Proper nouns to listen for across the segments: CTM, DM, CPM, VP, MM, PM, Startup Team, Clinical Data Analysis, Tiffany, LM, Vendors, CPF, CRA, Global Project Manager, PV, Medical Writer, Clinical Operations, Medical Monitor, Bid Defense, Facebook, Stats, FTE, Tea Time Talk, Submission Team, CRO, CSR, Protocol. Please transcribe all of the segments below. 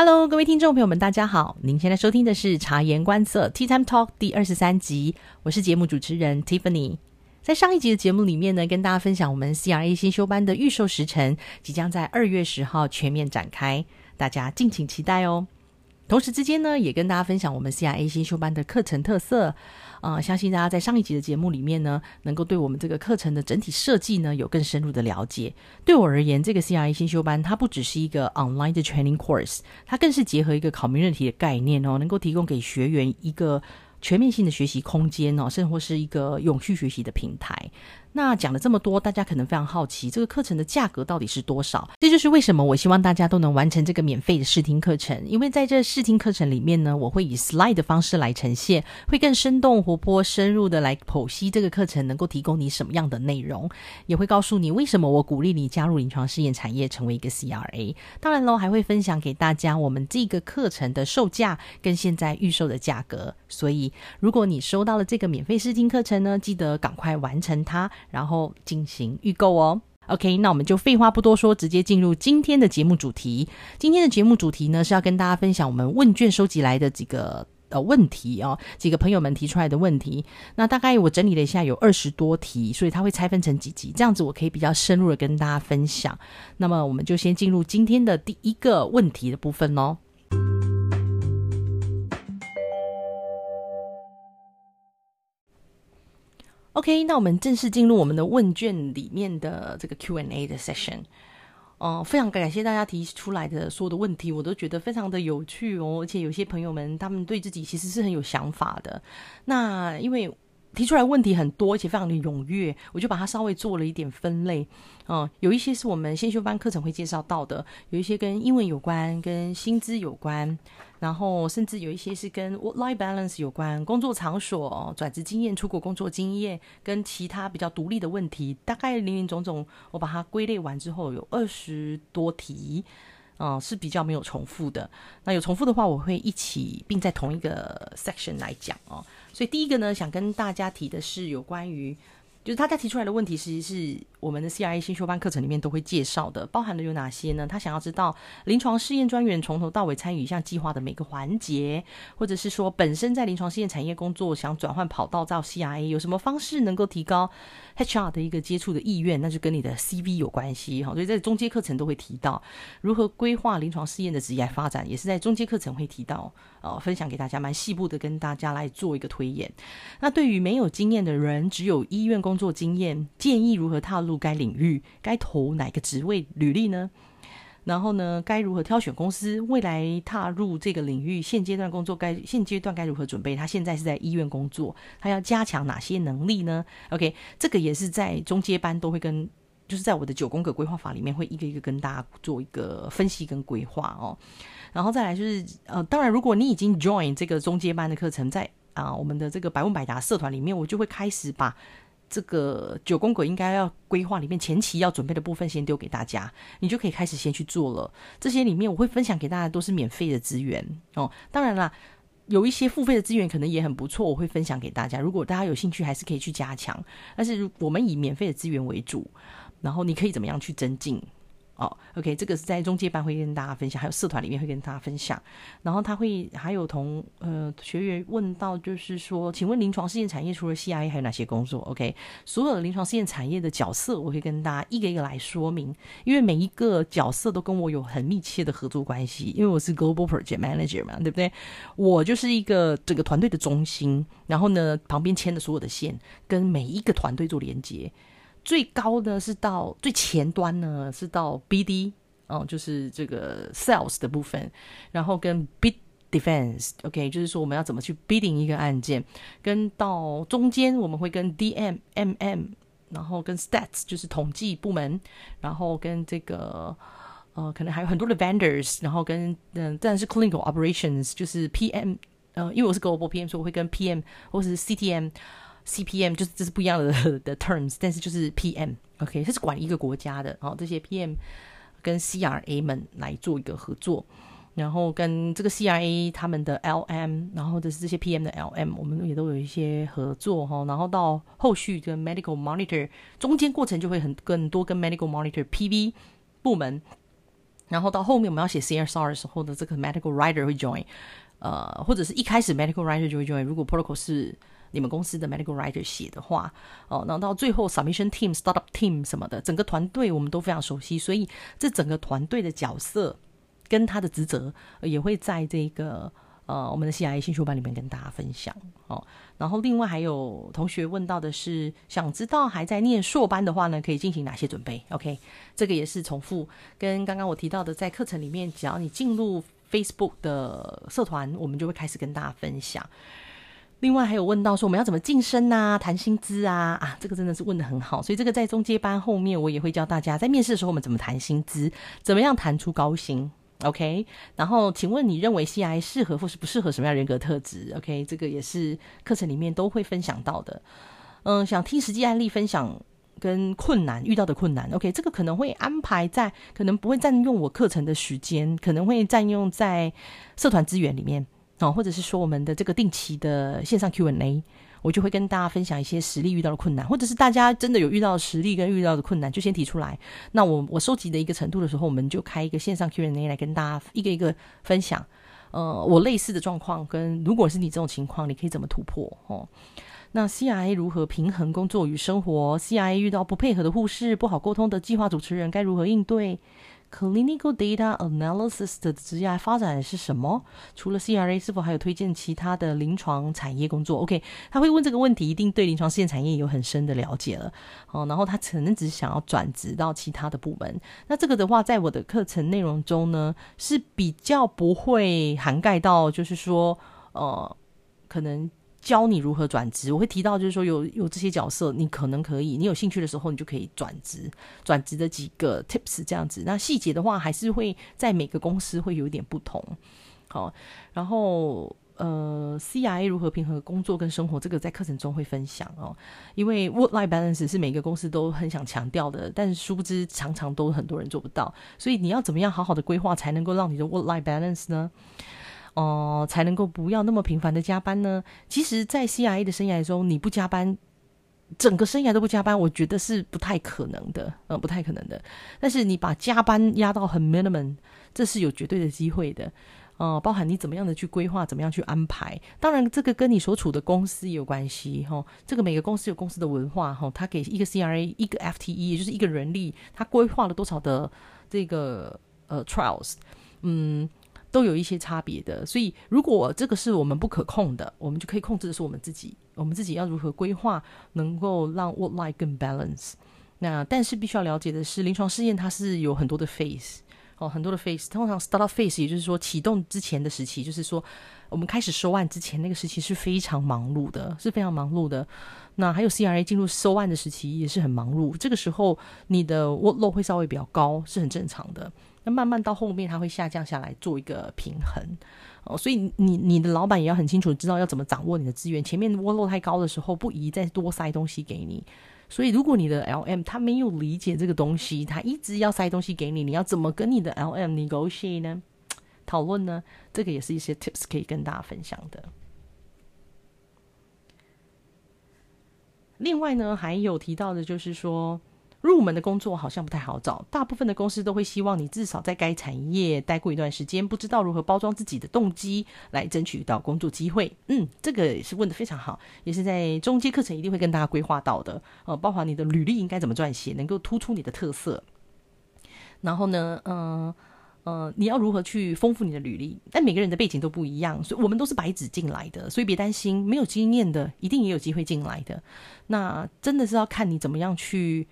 Hello， 各位听众朋友们，大家好！您现在收听的是《察言观色 Tea Time Talk》第23集，我是节目主持人 Tiffany。在上一集的节目里面呢，跟大家分享我们 CRA 新修班的预售时程即将在2月10号全面展开，大家敬请期待哦。同时之间呢，也跟大家分享我们 CRA 新修班的课程特色。相信大家在上一集的节目里面呢，能够对我们这个课程的整体设计呢有更深入的了解。对我而言，这个 CRA 新修班它不只是一个 online 的 training course， 它更是结合一个 community 的概念哦，能够提供给学员一个全面性的学习空间哦，甚或是一个永续学习的平台。那讲了这么多，大家可能非常好奇这个课程的价格到底是多少，这就是为什么我希望大家都能完成这个免费的试听课程。因为在这试听课程里面呢，我会以 slide 的方式来呈现，会更生动活泼深入的来剖析这个课程能够提供你什么样的内容，也会告诉你为什么我鼓励你加入临床试验产业成为一个 CRA。 当然咯，还会分享给大家我们这个课程的售价跟现在预售的价格。所以如果你收到了这个免费试听课程呢，记得赶快完成它，然后进行预购哦。 OK， 那我们就废话不多说，直接进入今天的节目主题。今天的节目主题呢，是要跟大家分享我们问卷收集来的几个问题哦，几个朋友们提出来的问题。那大概我整理了一下，有20多题，所以它会拆分成几集，这样子我可以比较深入的跟大家分享。那么我们就先进入今天的第一个问题的部分哦。OK， 那我们正式进入我们的问卷里面的这个 Q&A 的 session。非常感谢大家提出来的所有的问题，我都觉得非常的有趣哦，而且有些朋友们他们对自己其实是很有想法的。那因为提出来问题很多，而且非常的踊跃，我就把它稍微做了一点分类。有一些是我们先修班课程会介绍到的，有一些跟英文有关，跟薪资有关，然后甚至有一些是跟 work-life balance 有关，工作场所、转职经验、出国工作经验，跟其他比较独立的问题，大概林林总总，我把它归类完之后有20多题。是比较没有重复的。那有重复的话，我会一起并在同一个 section 来讲哦。所以第一个呢，想跟大家提的是有关于，就是大家提出来的问题，其实是我们的 CRA 新修班课程里面都会介绍的，包含的有哪些呢？他想要知道临床试验专员从头到尾参与一项计划的每个环节，或者是说本身在临床试验产业工作，想转换跑道到 CRA 有什么方式能够提高 HR 的一个接触的意愿，那就跟你的 CV 有关系。所以在中阶课程都会提到如何规划临床试验的职业发展，也是在中阶课程会提到，分享给大家蛮细部的，跟大家来做一个推演。那对于没有经验的人，只有医院工作经验，建议如何踏入该领域，该投哪个职位履历呢？然后呢，该如何挑选公司？未来踏入这个领域，现阶段该如何准备？他现在是在医院工作，他要加强哪些能力呢 ？OK， 这个也是在中阶班都会跟，就是在我的9宫格规划法里面会一个一个跟大家做一个分析跟规划哦。然后再来就是当然如果你已经 join 这个中阶班的课程，在我们的这个百问百答社团里面，我就会开始把这个9宫格应该要规划里面前期要准备的部分先丢给大家，你就可以开始先去做了。这些里面我会分享给大家都是免费的资源哦，当然啦，有一些付费的资源可能也很不错，我会分享给大家，如果大家有兴趣还是可以去加强，但是我们以免费的资源为主，然后你可以怎么样去增进哦 OK， 这个是在中介班会跟大家分享，还有社团里面会跟大家分享。然后他会还有学员问到，就是说请问临床试验产业除了 CRA 还有哪些工作 OK， 所有的临床试验产业的角色我会跟大家一个一个来说明，因为每一个角色都跟我有很密切的合作关系，因为我是 Global Project Manager 嘛，对不对？我就是一个整个团队的中心，然后呢旁边牵的所有的线跟每一个团队做连接，最高呢是到最前端呢是到 BD， 就是这个 sales 的部分，然后跟 Bid Defense OK， 就是说我们要怎么去 bidding 一个案件，跟到中间我们会跟 DM MM， 然后跟 Stats 就是统计部门，然后跟这个可能还有很多的 Vendors， 然后跟当然是 Clinical Operations 就是 PM， 因为我是 Global PM， 所以我会跟 PM 或是 CTM CPM 就是这是不一样的 terms， 但是就是 PM OK， 它是管一个国家的这些 PM 跟 CRA 们来做一个合作，然后跟这个 CRA 他们的 LM， 然后就是这些 PM 的 LM 我们也都有一些合作然后到后续跟 Medical Monitor 中间过程就会更多跟 Medical Monitor PV 部门然后到后面我们要写 CSR 的时候的这个 Medical Writer 会 join， 或者是一开始 Medical Writer 就会 join， 如果 Protocol 是你们公司的 Medical Writer 写的话，然后到最后 Submission Team Startup Team 什么的，整个团队我们都非常熟悉，所以这整个团队的角色跟他的职责也会在这个我们的 CRA 新修版里面跟大家分享哦。然后另外还有同学问到的是，想知道还在念硕班的话呢，可以进行哪些准备 ？OK， 这个也是重复跟刚刚我提到的，在课程里面，只要你进入 Facebook 的社团，我们就会开始跟大家分享。另外还有问到说我们要怎么晋升啊，谈薪资啊，这个真的是问得很好，所以这个在中阶班后面我也会教大家，在面试的时候我们怎么谈薪资，怎么样谈出高薪。OK， 然后请问你认为 CRA 适合或是不适合什么样人格特质 ？OK， 这个也是课程里面都会分享到的。想听实际案例分享跟困难遇到的困难。OK， 这个可能会安排在，可能不会占用我课程的时间，可能会占用在社团资源里面哦，或者是说我们的这个定期的线上 Q&A， 我就会跟大家分享一些实例遇到的困难，或者是大家真的有遇到的实例跟遇到的困难就先提出来，那我收集的一个程度的时候，我们就开一个线上 Q&A 来跟大家一个一个分享我类似的状况跟如果是你这种情况你可以怎么突破哦。那 CRA 如何平衡工作与生活， CRA 遇到不配合的护士，不好沟通的计划主持人该如何应对， Clinical Data Analysis 的职业发展是什么，除了 CRA 是否还有推荐其他的临床产业工作。 OK， 他会问这个问题一定对临床试验产业有很深的了解了然后他可能只想要转职到其他的部门，那这个的话在我的课程内容中呢是比较不会涵盖到，就是说可能教你如何转职，我会提到就是说有这些角色你可能可以，你有兴趣的时候你就可以转职，转职的几个 tips 这样子，那细节的话还是会在每个公司会有点不同。好，然后CRA 如何平衡工作跟生活，这个在课程中会分享哦，因为 work-life balance 是每个公司都很想强调的，但是殊不知常常都很多人做不到，所以你要怎么样好好的规划才能够让你的 work-life balance 呢才能够不要那么频繁的加班呢？其实在 CRA 的生涯中你不加班，整个生涯都不加班，我觉得是不太可能的不太可能的，但是你把加班压到很 minimum， 这是有绝对的机会的包含你怎么样的去规划，怎么样去安排，当然这个跟你所处的公司有关系这个每个公司有公司的文化它给一个 CRA 一个 FTE 也就是一个人力，它规划了多少的这个trials 都有一些差别的，所以如果这个是我们不可控的，我们就可以控制的是我们自己要如何规划能够让 work life 更 balance。 那但是必须要了解的是，临床试验它是有很多的 phase很多的 phase， 通常 startup phase 也就是说启动之前的时期，就是说我们开始收案之前那个时期是非常忙碌的，是非常忙碌的。那还有 CRA 进入收案的时期也是很忙碌，这个时候你的 workload 会稍微比较高，是很正常的。那慢慢到后面它会下降下来做一个平衡所以你的老板也要很清楚知道要怎么掌握你的资源，前面 workload 太高的时候不宜再多塞东西给你，所以如果你的 LM 他没有理解这个东西，他一直要塞东西给你，你要怎么跟你的 LM negotiate 呢，讨论呢，这个也是一些 tips 可以跟大家分享的。另外呢还有提到的就是说入门的工作好像不太好找，大部分的公司都会希望你至少在该产业待过一段时间，不知道如何包装自己的动机来争取到工作机会。这个也是问得非常好，也是在中阶课程一定会跟大家规划到的包括你的履历应该怎么撰写能够突出你的特色，然后呢你要如何去丰富你的履历，但每个人的背景都不一样，所以我们都是白纸进来的，所以别担心，没有经验的一定也有机会进来的，那真的是要看你怎么样去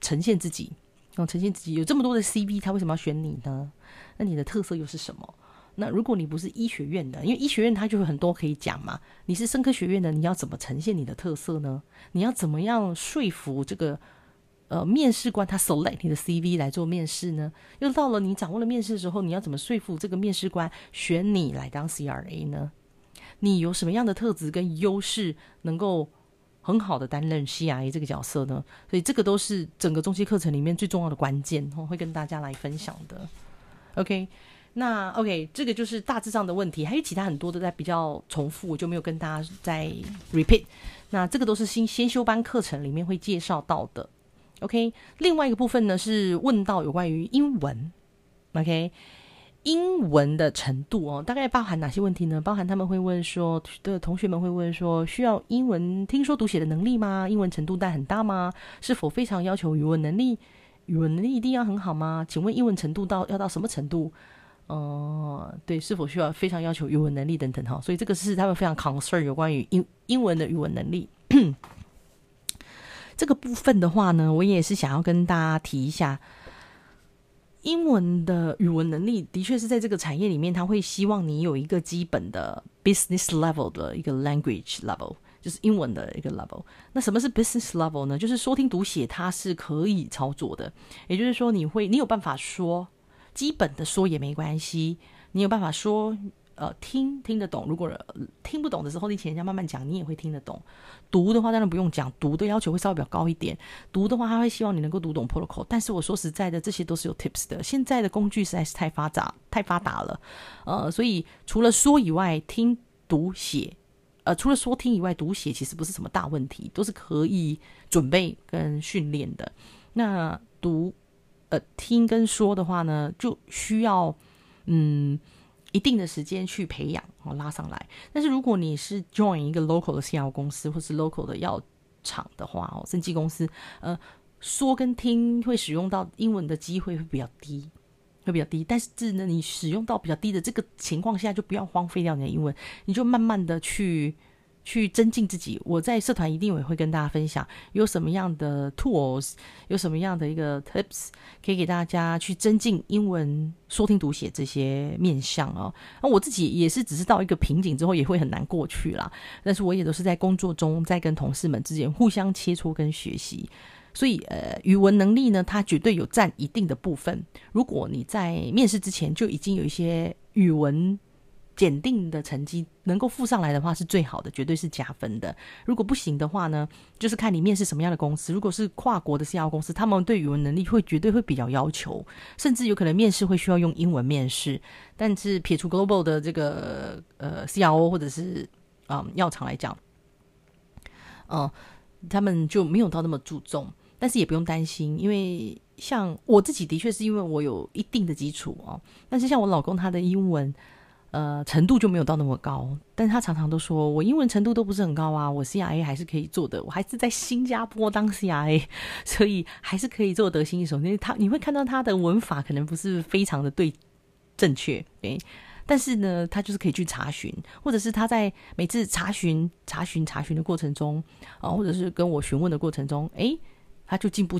呈现自己呈现自己，有这么多的 CV 他为什么要选你呢，那你的特色又是什么，那如果你不是医学院的，因为医学院他就有很多可以讲嘛，你是生科学院的，你要怎么呈现你的特色呢，你要怎么样说服这个面试官他 select 你的 CV 来做面试呢，又到了你掌握了面试的时候，你要怎么说服这个面试官选你来当 CRA 呢，你有什么样的特质跟优势能够很好的担任 CRA 这个角色呢，所以这个都是整个中期课程里面最重要的关键会跟大家来分享的。 OK， 那 OK 这个就是大致上的问题，还有其他很多的在比较重复，我就没有跟大家再 repeat， 那这个都是先修班课程里面会介绍到的。 OK， 另外一个部分呢是问到有关于英文 OK， 英文的程度哦，大概包含哪些问题呢？包含他们会问说，同学们会问说，需要英文听说读写的能力吗？英文程度带很大吗？是否非常要求语文能力？语文能力一定要很好吗？请问英文程度要到什么程度？对，是否需要非常要求语文能力等等哈，所以这个是他们非常 concern 有关于英文的语文能力这个部分的话呢，我也是想要跟大家提一下，英文的语文能力的确是在这个产业里面，他会希望你有一个基本的 business level 的一个 language level， 就是英文的一个 level。 那什么是 business level 呢？就是说听读写它是可以操作的，也就是说你有办法说，基本的说也没关系，你有办法说，听得懂。如果听不懂的时候，你请人家慢慢讲，你也会听得懂。读的话当然不用讲，读的要求会稍微比较高一点。读的话他会希望你能够读懂 protocol， 但是我说实在的，这些都是有 tips 的。现在的工具实在是太发达了，所以除了说以外，除了说听以外，读写其实不是什么大问题，都是可以准备跟训练的。那听跟说的话呢，就需要一定的时间去培养，拉上来。但是如果你是 join 一个 local 的 CRO 公司或是 local 的药厂的话，生技公司，说跟听会使用到英文的机会会比较低，但是呢，你使用到比较低的这个情况下，就不要荒废掉你的英文，你就慢慢的去增进自己。我在社团一定也会跟大家分享有什么样的 tools， 有什么样的一个 tips 可以给大家去增进英文说听读写这些面向哦。那我自己也是只是到一个瓶颈之后也会很难过去啦，但是我也都是在工作中，在跟同事们之间互相切磋跟学习。所以语文能力呢，它绝对有占一定的部分。如果你在面试之前就已经有一些语文检定的成绩能够附上来的话，是最好的，绝对是加分的。如果不行的话呢，就是看你面试什么样的公司。如果是跨国的 CRO 公司，他们对语文能力绝对会比较要求，甚至有可能面试会需要用英文面试。但是撇除 Global 的这个CRO 或者是药厂来讲，他们就没有到那么注重。但是也不用担心，因为像我自己的确是因为我有一定的基础但是像我老公他的英文程度就没有到那么高，但他常常都说我英文程度都不是很高啊，我 CRA 还是可以做的，我还是在新加坡当 CRA， 所以还是可以做得心应手。因为你会看到他的文法可能不是非常的正确，但是呢他就是可以去查询，或者是他在每次查询的过程中或者是跟我询问的过程中，他就进步，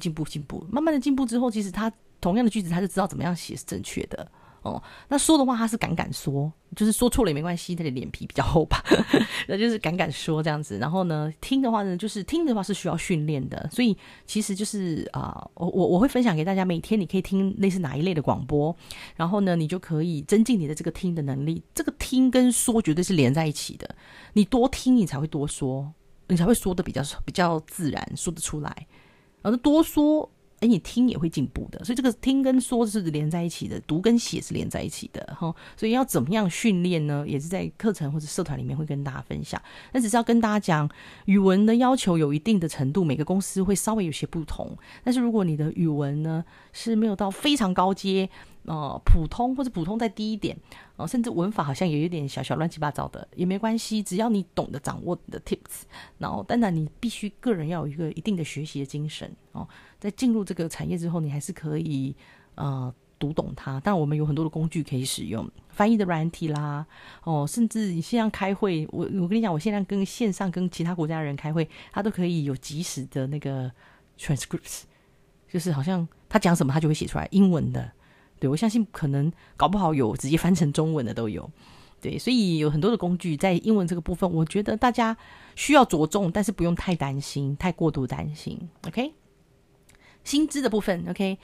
慢慢的进步之后，其实他同样的句子他就知道怎么样写是正确的。那说的话他是敢说，就是说错了也没关系，他的脸皮比较厚吧那就是敢说这样子。然后呢听的话是需要训练的，所以其实就是我会分享给大家，每天你可以听类似哪一类的广播，然后呢你就可以增进你的这个听的能力。这个听跟说绝对是连在一起的，你多听你才会多说，你才会说的比较自然，说得出来。然后多说你听也会进步的，所以这个听跟说是连在一起的，读跟写是连在一起的所以要怎么样训练呢，也是在课程或者社团里面会跟大家分享。但只是要跟大家讲，语文的要求有一定的程度，每个公司会稍微有些不同。但是如果你的语文呢是没有到非常高阶，普通或者普通再低一点，甚至文法好像也有点小小乱七八糟的也没关系，只要你懂得掌握你的 tips， 然后当然你必须个人要有一个一定的学习的精神在进入这个产业之后，你还是可以读懂它。当然我们有很多的工具可以使用，翻译的软体啦，甚至你线上开会，我跟你讲，我现在跟线上跟其他国家的人开会，他都可以有及时的那个 transcripts， 就是好像他讲什么他就会写出来英文的。对，我相信可能搞不好有直接翻成中文的都有。对，所以有很多的工具在英文这个部分，我觉得大家需要着重，但是不用太过度担心。 OK， 薪资的部分 OK，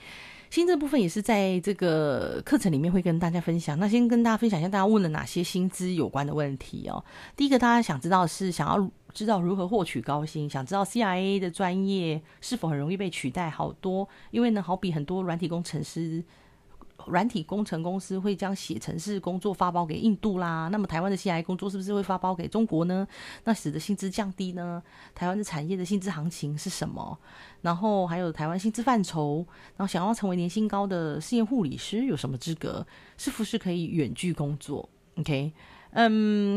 薪资的部分也是在这个课程里面会跟大家分享。那先跟大家分享一下大家问了哪些薪资有关的问题第一个大家想知道是想要知道如何获取高薪，想知道 CRA 的专业是否很容易被取代。好多，因为呢好比很多软体工程师软体工程公司会将写程式工作发包给印度啦，那么台湾的 CRA 工作是不是会发包给中国呢？那使得薪资降低呢？台湾的产业的薪资行情是什么？然后还有台湾薪资范畴，然后想要成为年薪高的试验护理师有什么资格？是不是可以远距工作 ？OK，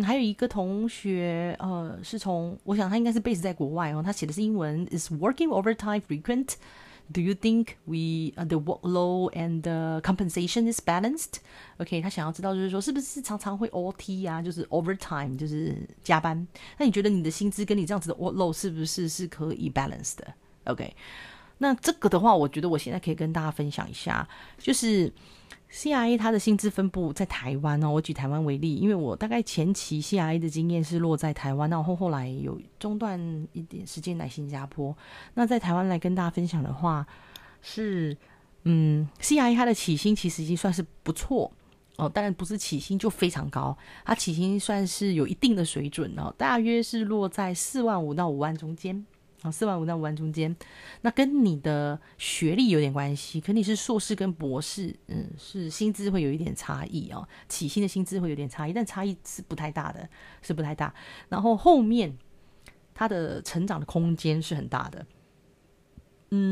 还有一个同学，是从我想他应该是 base 在国外哦，他写的是英文 ，Is working overtime frequent？Do you think the workload and the compensation is balanced? OK， 他想要知道就是说是不是常常会 OT 啊，就是 overtime， 就是加班。那你觉得你的薪资跟你这样子的 workload 是不是是可以 balanced 的 ？OK， 那这个的话，我觉得我现在可以跟大家分享一下，就是。CRA 它的薪资分布在台湾哦，我举台湾为例，因为我大概前期 CRA 的经验是落在台湾，那后来有中断一点时间来新加坡。那在台湾来跟大家分享的话，是CRA 它的起薪其实已经算是不错哦，当然不是起薪就非常高，它起薪算是有一定的水准哦，大约是落在4万5到5万中间。4万5到5万中间，那跟你的学历有点关系，可你是硕士跟博士，是薪资会有一点差异哦，起薪的薪资会有点差异，但差异是不太大的，是不太大。然后后面它的成长的空间是很大的。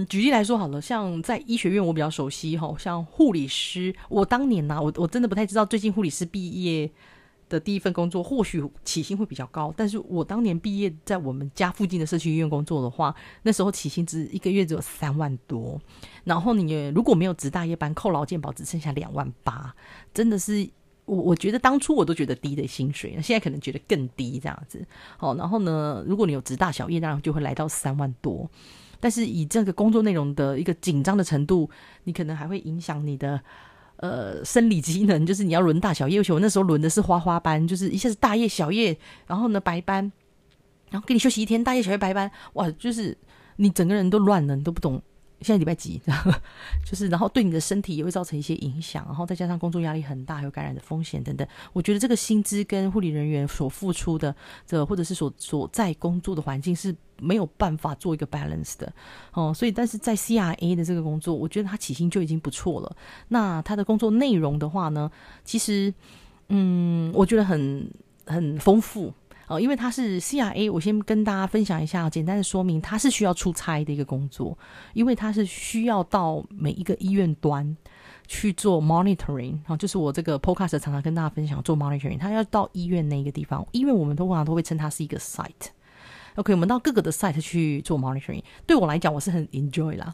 举例来说好了，像在医学院我比较熟悉哈，像护理师，我当年啊，我真的不太知道最近护理师毕业的第一份工作或许起薪会比较高，但是我当年毕业在我们家附近的社区医院工作的话，那时候起薪只一个月只有3万多，然后你也如果没有值大夜班扣劳健保只剩下2万8，真的是我觉得当初我都觉得低的薪水，现在可能觉得更低这样子。好，然后呢，如果你有值大小夜，当然就会来到3万多，但是以这个工作内容的一个紧张的程度，你可能还会影响你的生理机能，就是你要轮大小夜，而且我那时候轮的是花花班，就是一下子大夜小夜，然后呢白班，然后给你休息一天，大夜小夜白班，哇，就是你整个人都乱了，你都不懂现在礼拜几就是然后对你的身体也会造成一些影响，然后再加上工作压力很大，还有感染的风险等等。我觉得这个薪资跟护理人员所付出的或者是所在工作的环境是没有办法做一个 balance 的哦，所以但是在 CRA 的这个工作，我觉得它起薪就已经不错了。那它的工作内容的话呢，其实我觉得很丰富哦，因为它是 CRA， 我先跟大家分享一下，简单的说明，它是需要出差的一个工作，因为它是需要到每一个医院端去做 monitoring， 就是我这个 podcast 常常跟大家分享做 monitoring， 它要到医院那个地方，医院我们通常都会称它是一个 site。OK， 我们到各个的 site 去做 monitoring， 对我来讲我是很 enjoy 啦，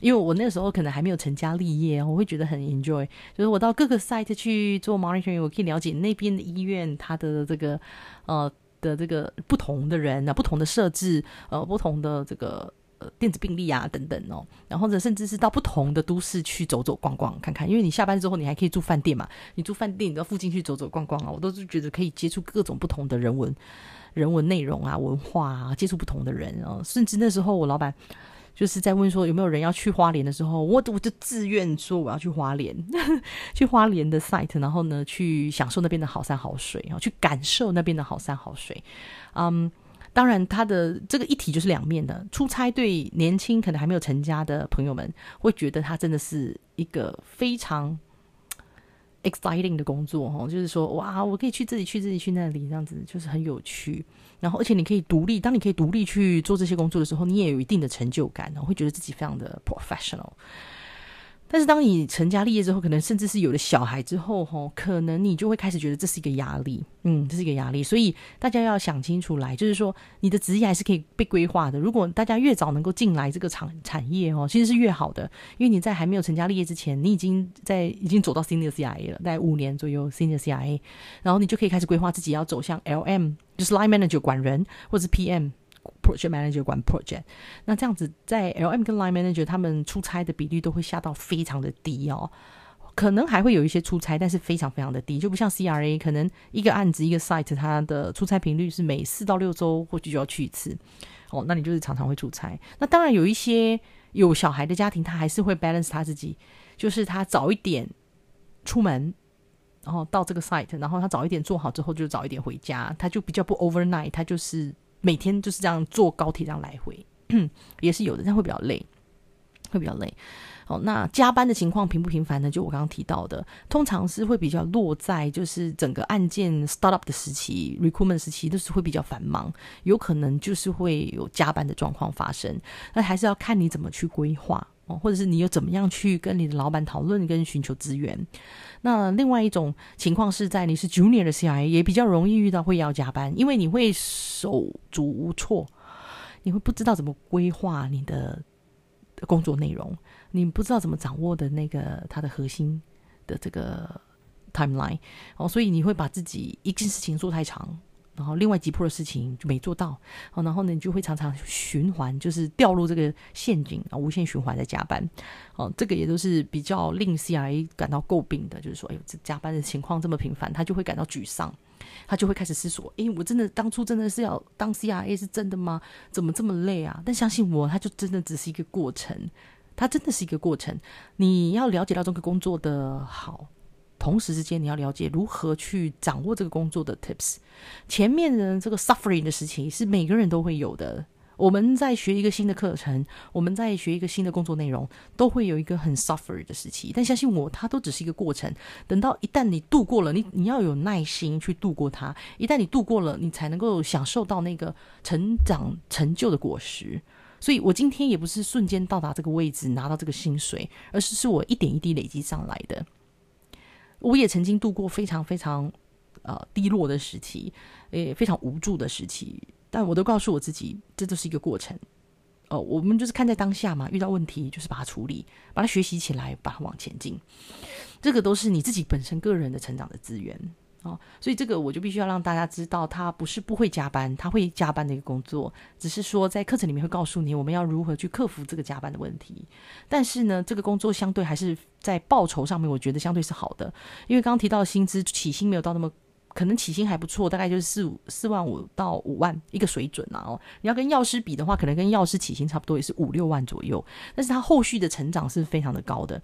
因为我那时候可能还没有成家立业，我会觉得很 enjoy， 就是我到各个 site 去做 monitoring， 我可以了解那边的医院它的这个不同的人啊，不同的设置，不同的这个电子病历啊等等哦，然后甚至是到不同的都市去走走逛逛看看，因为你下班之后你还可以住饭店嘛，你住饭店你到附近去走走逛逛啊，我都是觉得可以接触各种不同的人文内容啊，文化啊，接触不同的人啊，甚至那时候我老板就是在问说有没有人要去花莲的时候，我就自愿说我要去花莲去花莲的 site， 然后呢去享受那边的好山好水，去感受那边的好山好水。当然它的这个议题就是两面的，出差对年轻可能还没有成家的朋友们会觉得它真的是一个非常exciting 的工作，就是说哇，我可以去这里去这里去那里，这样子就是很有趣。然后而且你可以独立，当你可以独立去做这些工作的时候，你也有一定的成就感，会觉得自己非常的 professional。 但是当你成家立业之后，可能甚至是有了小孩之后，可能你就会开始觉得这是一个压力，这是一个压力。所以大家要想清楚来，就是说你的职业还是可以被规划的，如果大家越早能够进来这个产业其实是越好的，因为你在还没有成家立业之前，你已经走到 Senior CIA 了，大概5年左右 Senior CIA， 然后你就可以开始规划自己要走向 LM， 就是 Line Manager 管人，或者是 PM Project Manager 管 Project， 那这样子在 LM 跟 Line Manager 他们出差的比率都会下到非常的低哦，可能还会有一些出差，但是非常非常的低，就不像 CRA 可能一个案子一个 site 它的出差频率是每4到6周或许就要去一次哦，那你就是常常会出差。那当然有一些有小孩的家庭，他还是会 balance 他自己，就是他早一点出门，然后到这个 site， 然后他早一点做好之后就早一点回家，他就比较不 overnight， 他就是每天就是这样坐高铁这样来回也是有的，但会比较累，会比较累。哦，那加班的情况频不频繁呢？就我刚刚提到的，通常是会比较落在就是整个案件 startup 的时期 recruitment 时期，就是会比较繁忙，有可能就是会有加班的状况发生。那还是要看你怎么去规划哦，或者是你有怎么样去跟你的老板讨论跟寻求资源。那另外一种情况是在你是 junior 的 CRA 也比较容易遇到会要加班，因为你会手足无措，你会不知道怎么规划你的工作内容，你不知道怎么掌握的那个它的核心的这个 timeline 哦，所以你会把自己一件事情做太长，然后另外急迫的事情就没做到哦，然后呢你就会常常循环，就是掉入这个陷阱啊，无限循环在加班哦，这个也都是比较令 CRA 感到诟病的，就是说哎呦，这加班的情况这么频繁，他就会感到沮丧，他就会开始思索，诶，我真的当初真的是要当 CRA 是真的吗？怎么这么累啊？但相信我，它就真的只是一个过程，它真的是一个过程。你要了解到这个工作的好，同时之间你要了解如何去掌握这个工作的 tips。 前面的这个 suffering 的时期是每个人都会有的，我们在学一个新的课程，我们在学一个新的工作内容，都会有一个很 suffer 的时期，但相信我，它都只是一个过程。等到一旦你度过了，你要有耐心去度过它，一旦你度过了，你才能够享受到那个成长成就的果实。所以我今天也不是瞬间到达这个位置拿到这个薪水，而是我一点一滴累积上来的。我也曾经度过非常非常低落的时期，也非常无助的时期，但我都告诉我自己，这就是一个过程。我们就是看在当下嘛，遇到问题就是把它处理，把它学习起来，把它往前进。这个都是你自己本身个人的成长的资源哦，所以这个我就必须要让大家知道，它不是不会加班，它会加班的一个工作，只是说在课程里面会告诉你我们要如何去克服这个加班的问题。但是呢，这个工作相对还是在报酬上面，我觉得相对是好的，因为刚刚提到的薪资起薪没有到那么，可能起薪还不错，大概就是4万5到5万一个水准啦哦。你要跟药师比的话，可能跟药师起薪差不多也是5-6万左右，但是它后续的成长是非常的高的。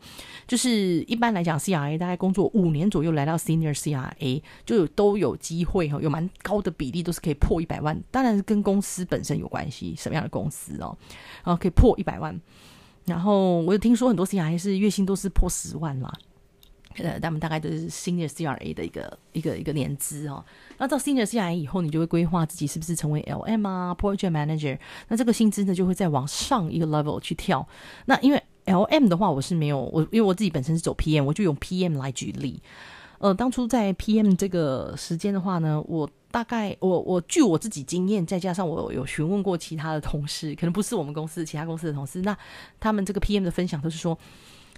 就是一般来讲 CRA 大概工作5年左右来到 Senior CRA 就都有机会哦，有蛮高的比例都是可以破100万，当然跟公司本身有关系，什么样的公司哦，然后可以破100万。然后我有听说很多 CRA 是月薪都是破10万啦，他们大概就是 Senior CRA 的一个年资哦。那到 Senior CRA 以后，你就会规划自己是不是成为 LM 啊 Project Manager， 那这个薪资呢就会再往上一个 level 去跳。那因为 LM 的话，我是没有，因为我自己本身是走 PM， 我就用 PM 来举例。当初在 PM 这个时间的话呢，我大概我据我自己经验，再加上我有询问过其他的同事，可能不是我们公司其他公司的同事，那他们这个 PM 的分享都是说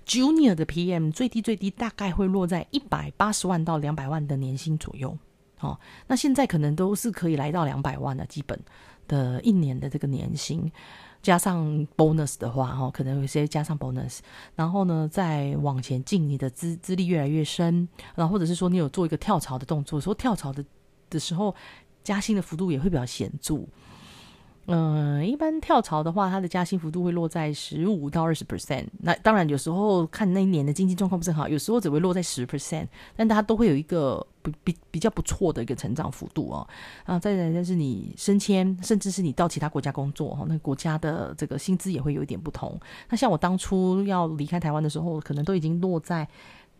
，Junior 的 PM 最低大概会落在180万到200万的年薪左右哦，那现在可能都是可以来到200万的基本的一年的这个年薪，加上 bonus 的话哦，可能有些加上 bonus， 然后呢再往前进，你的资历越来越深，然后或者是说你有做一个跳槽的动作，说跳槽的时候加薪的幅度也会比较显著。一般跳槽的话，它的加薪幅度会落在15%到20%。那当然，有时候看那一年的经济状况不是很好，有时候只会落在10%，但它都会有一个比较不错的一个成长幅度哦。啊，再来就是你升迁，甚至是你到其他国家工作哦，那国家的这个薪资也会有一点不同。那像我当初要离开台湾的时候，可能都已经落在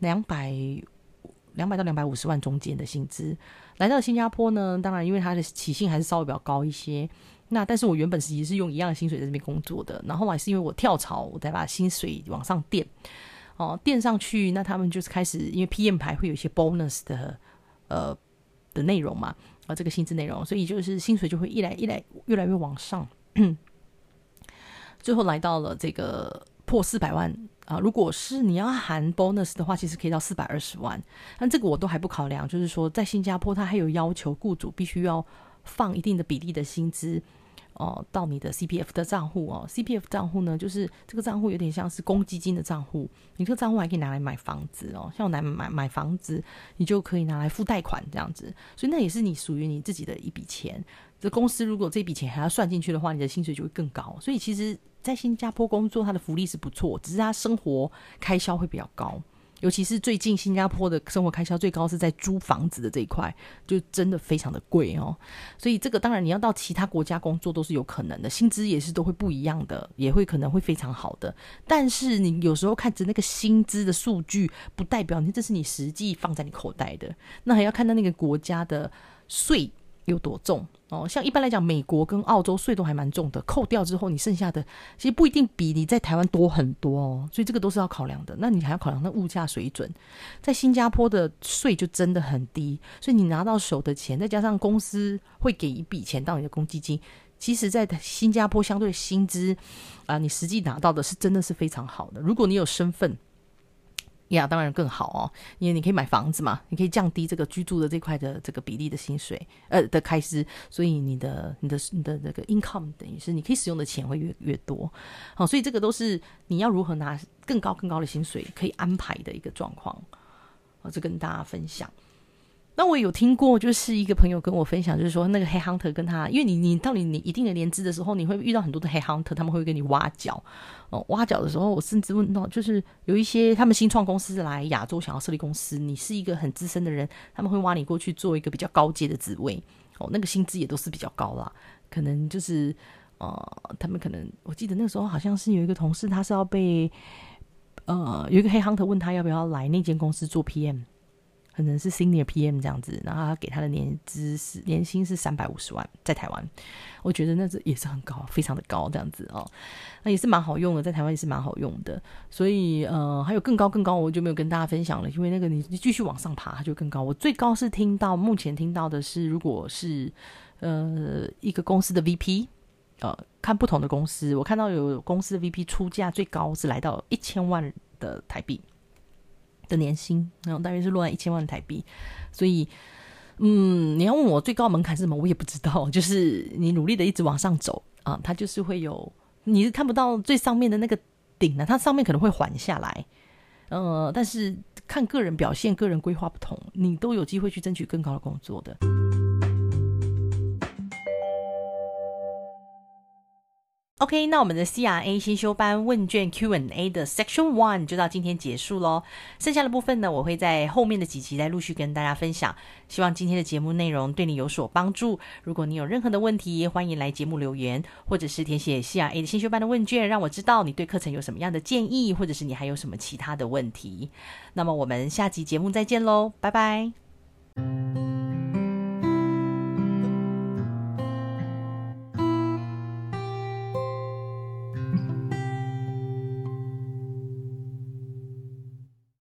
200到250万中间的薪资。来到新加坡呢，当然因为它的起薪还是稍微比较高一些。那但是我原本其实是用一样的薪水在这边工作的，然后后来是因为我跳槽，我才把薪水往上垫哦，垫上去。那他们就是开始，因为 PM 牌会有一些 bonus 的内容嘛，啊，这个薪资内容，所以就是薪水就会越来越往上，最后来到了这个破400万啊。如果是你要含 bonus 的话，其实可以到420万，但这个我都还不考量，就是说在新加坡，它还有要求雇主必须要放一定的比例的薪资哦，到你的 CPF 的账户哦。CPF 账户呢，就是这个账户有点像是公积金的账户，你这个账户还可以拿来买房子哦。像我买房子，你就可以拿来付贷款这样子，所以那也是你属于你自己的一笔钱。这公司如果这笔钱还要算进去的话，你的薪水就会更高。所以其实在新加坡工作，它的福利是不错，只是它生活开销会比较高。尤其是最近新加坡的生活开销最高是在租房子的这一块，就真的非常的贵哦。所以这个当然你要到其他国家工作都是有可能的，薪资也是都会不一样的，也会可能会非常好的，但是你有时候看着那个薪资的数据不代表这是你实际放在你口袋的，那还要看到那个国家的税有多重哦。像一般来讲美国跟澳洲税都还蛮重的，扣掉之后你剩下的其实不一定比你在台湾多很多哦，所以这个都是要考量的。那你还要考量那物价水准，在新加坡的税就真的很低，所以你拿到手的钱再加上公司会给一笔钱到你的公积金，其实在新加坡相对薪资你实际拿到的是真的是非常好的。如果你有身份呀，当然更好哦，因为你可以买房子嘛，你可以降低这个居住的这块的这个比例的薪水的开支，所以你的那个 income 等于是你可以使用的钱会越多。好，所以这个都是你要如何拿更高的薪水可以安排的一个状况，这跟大家分享。那我有听过，就是一个朋友跟我分享，就是说那个黑 hunter 跟他，因为你到你一定的年资的时候，你会遇到很多的黑 hunter， 他们会跟你挖角。挖角的时候，我甚至问到，就是有一些他们新创公司来亚洲想要设立公司，你是一个很资深的人，他们会挖你过去做一个比较高阶的职位，那个薪资也都是比较高啦，可能就是他们可能我记得那个时候好像是有一个同事，他是要被有一个黑 hunter 问他要不要来那间公司做 PM。可能是 Senior PM 这样子，然后他给他的年薪是350万，在台湾我觉得那也是很高，非常的高这样子哦。那也是蛮好用的，在台湾也是蛮好用的，所以还有更高我就没有跟大家分享了，因为那个你继续往上爬它就更高。我最高是目前听到的是，如果是一个公司的 VP，看不同的公司，我看到有公司的 VP 出价最高是来到1000万的台币的年薪，然后大约是落在1000万台币，所以你要问我最高门槛是什么，我也不知道，就是你努力的一直往上走啊，它就是会有，你是看不到最上面的那个顶啊，它上面可能会缓下来，但是看个人表现、个人规划不同，你都有机会去争取更高的工作的。OK， 那我们的 CRA 新修班问卷 Q&A 的 Section 1就到今天结束咯，剩下的部分呢，我会在后面的几集再陆续跟大家分享。希望今天的节目内容对你有所帮助，如果你有任何的问题，欢迎来节目留言，或者是填写 CRA 的新修班的问卷，让我知道你对课程有什么样的建议，或者是你还有什么其他的问题。那么我们下集节目再见咯，拜拜。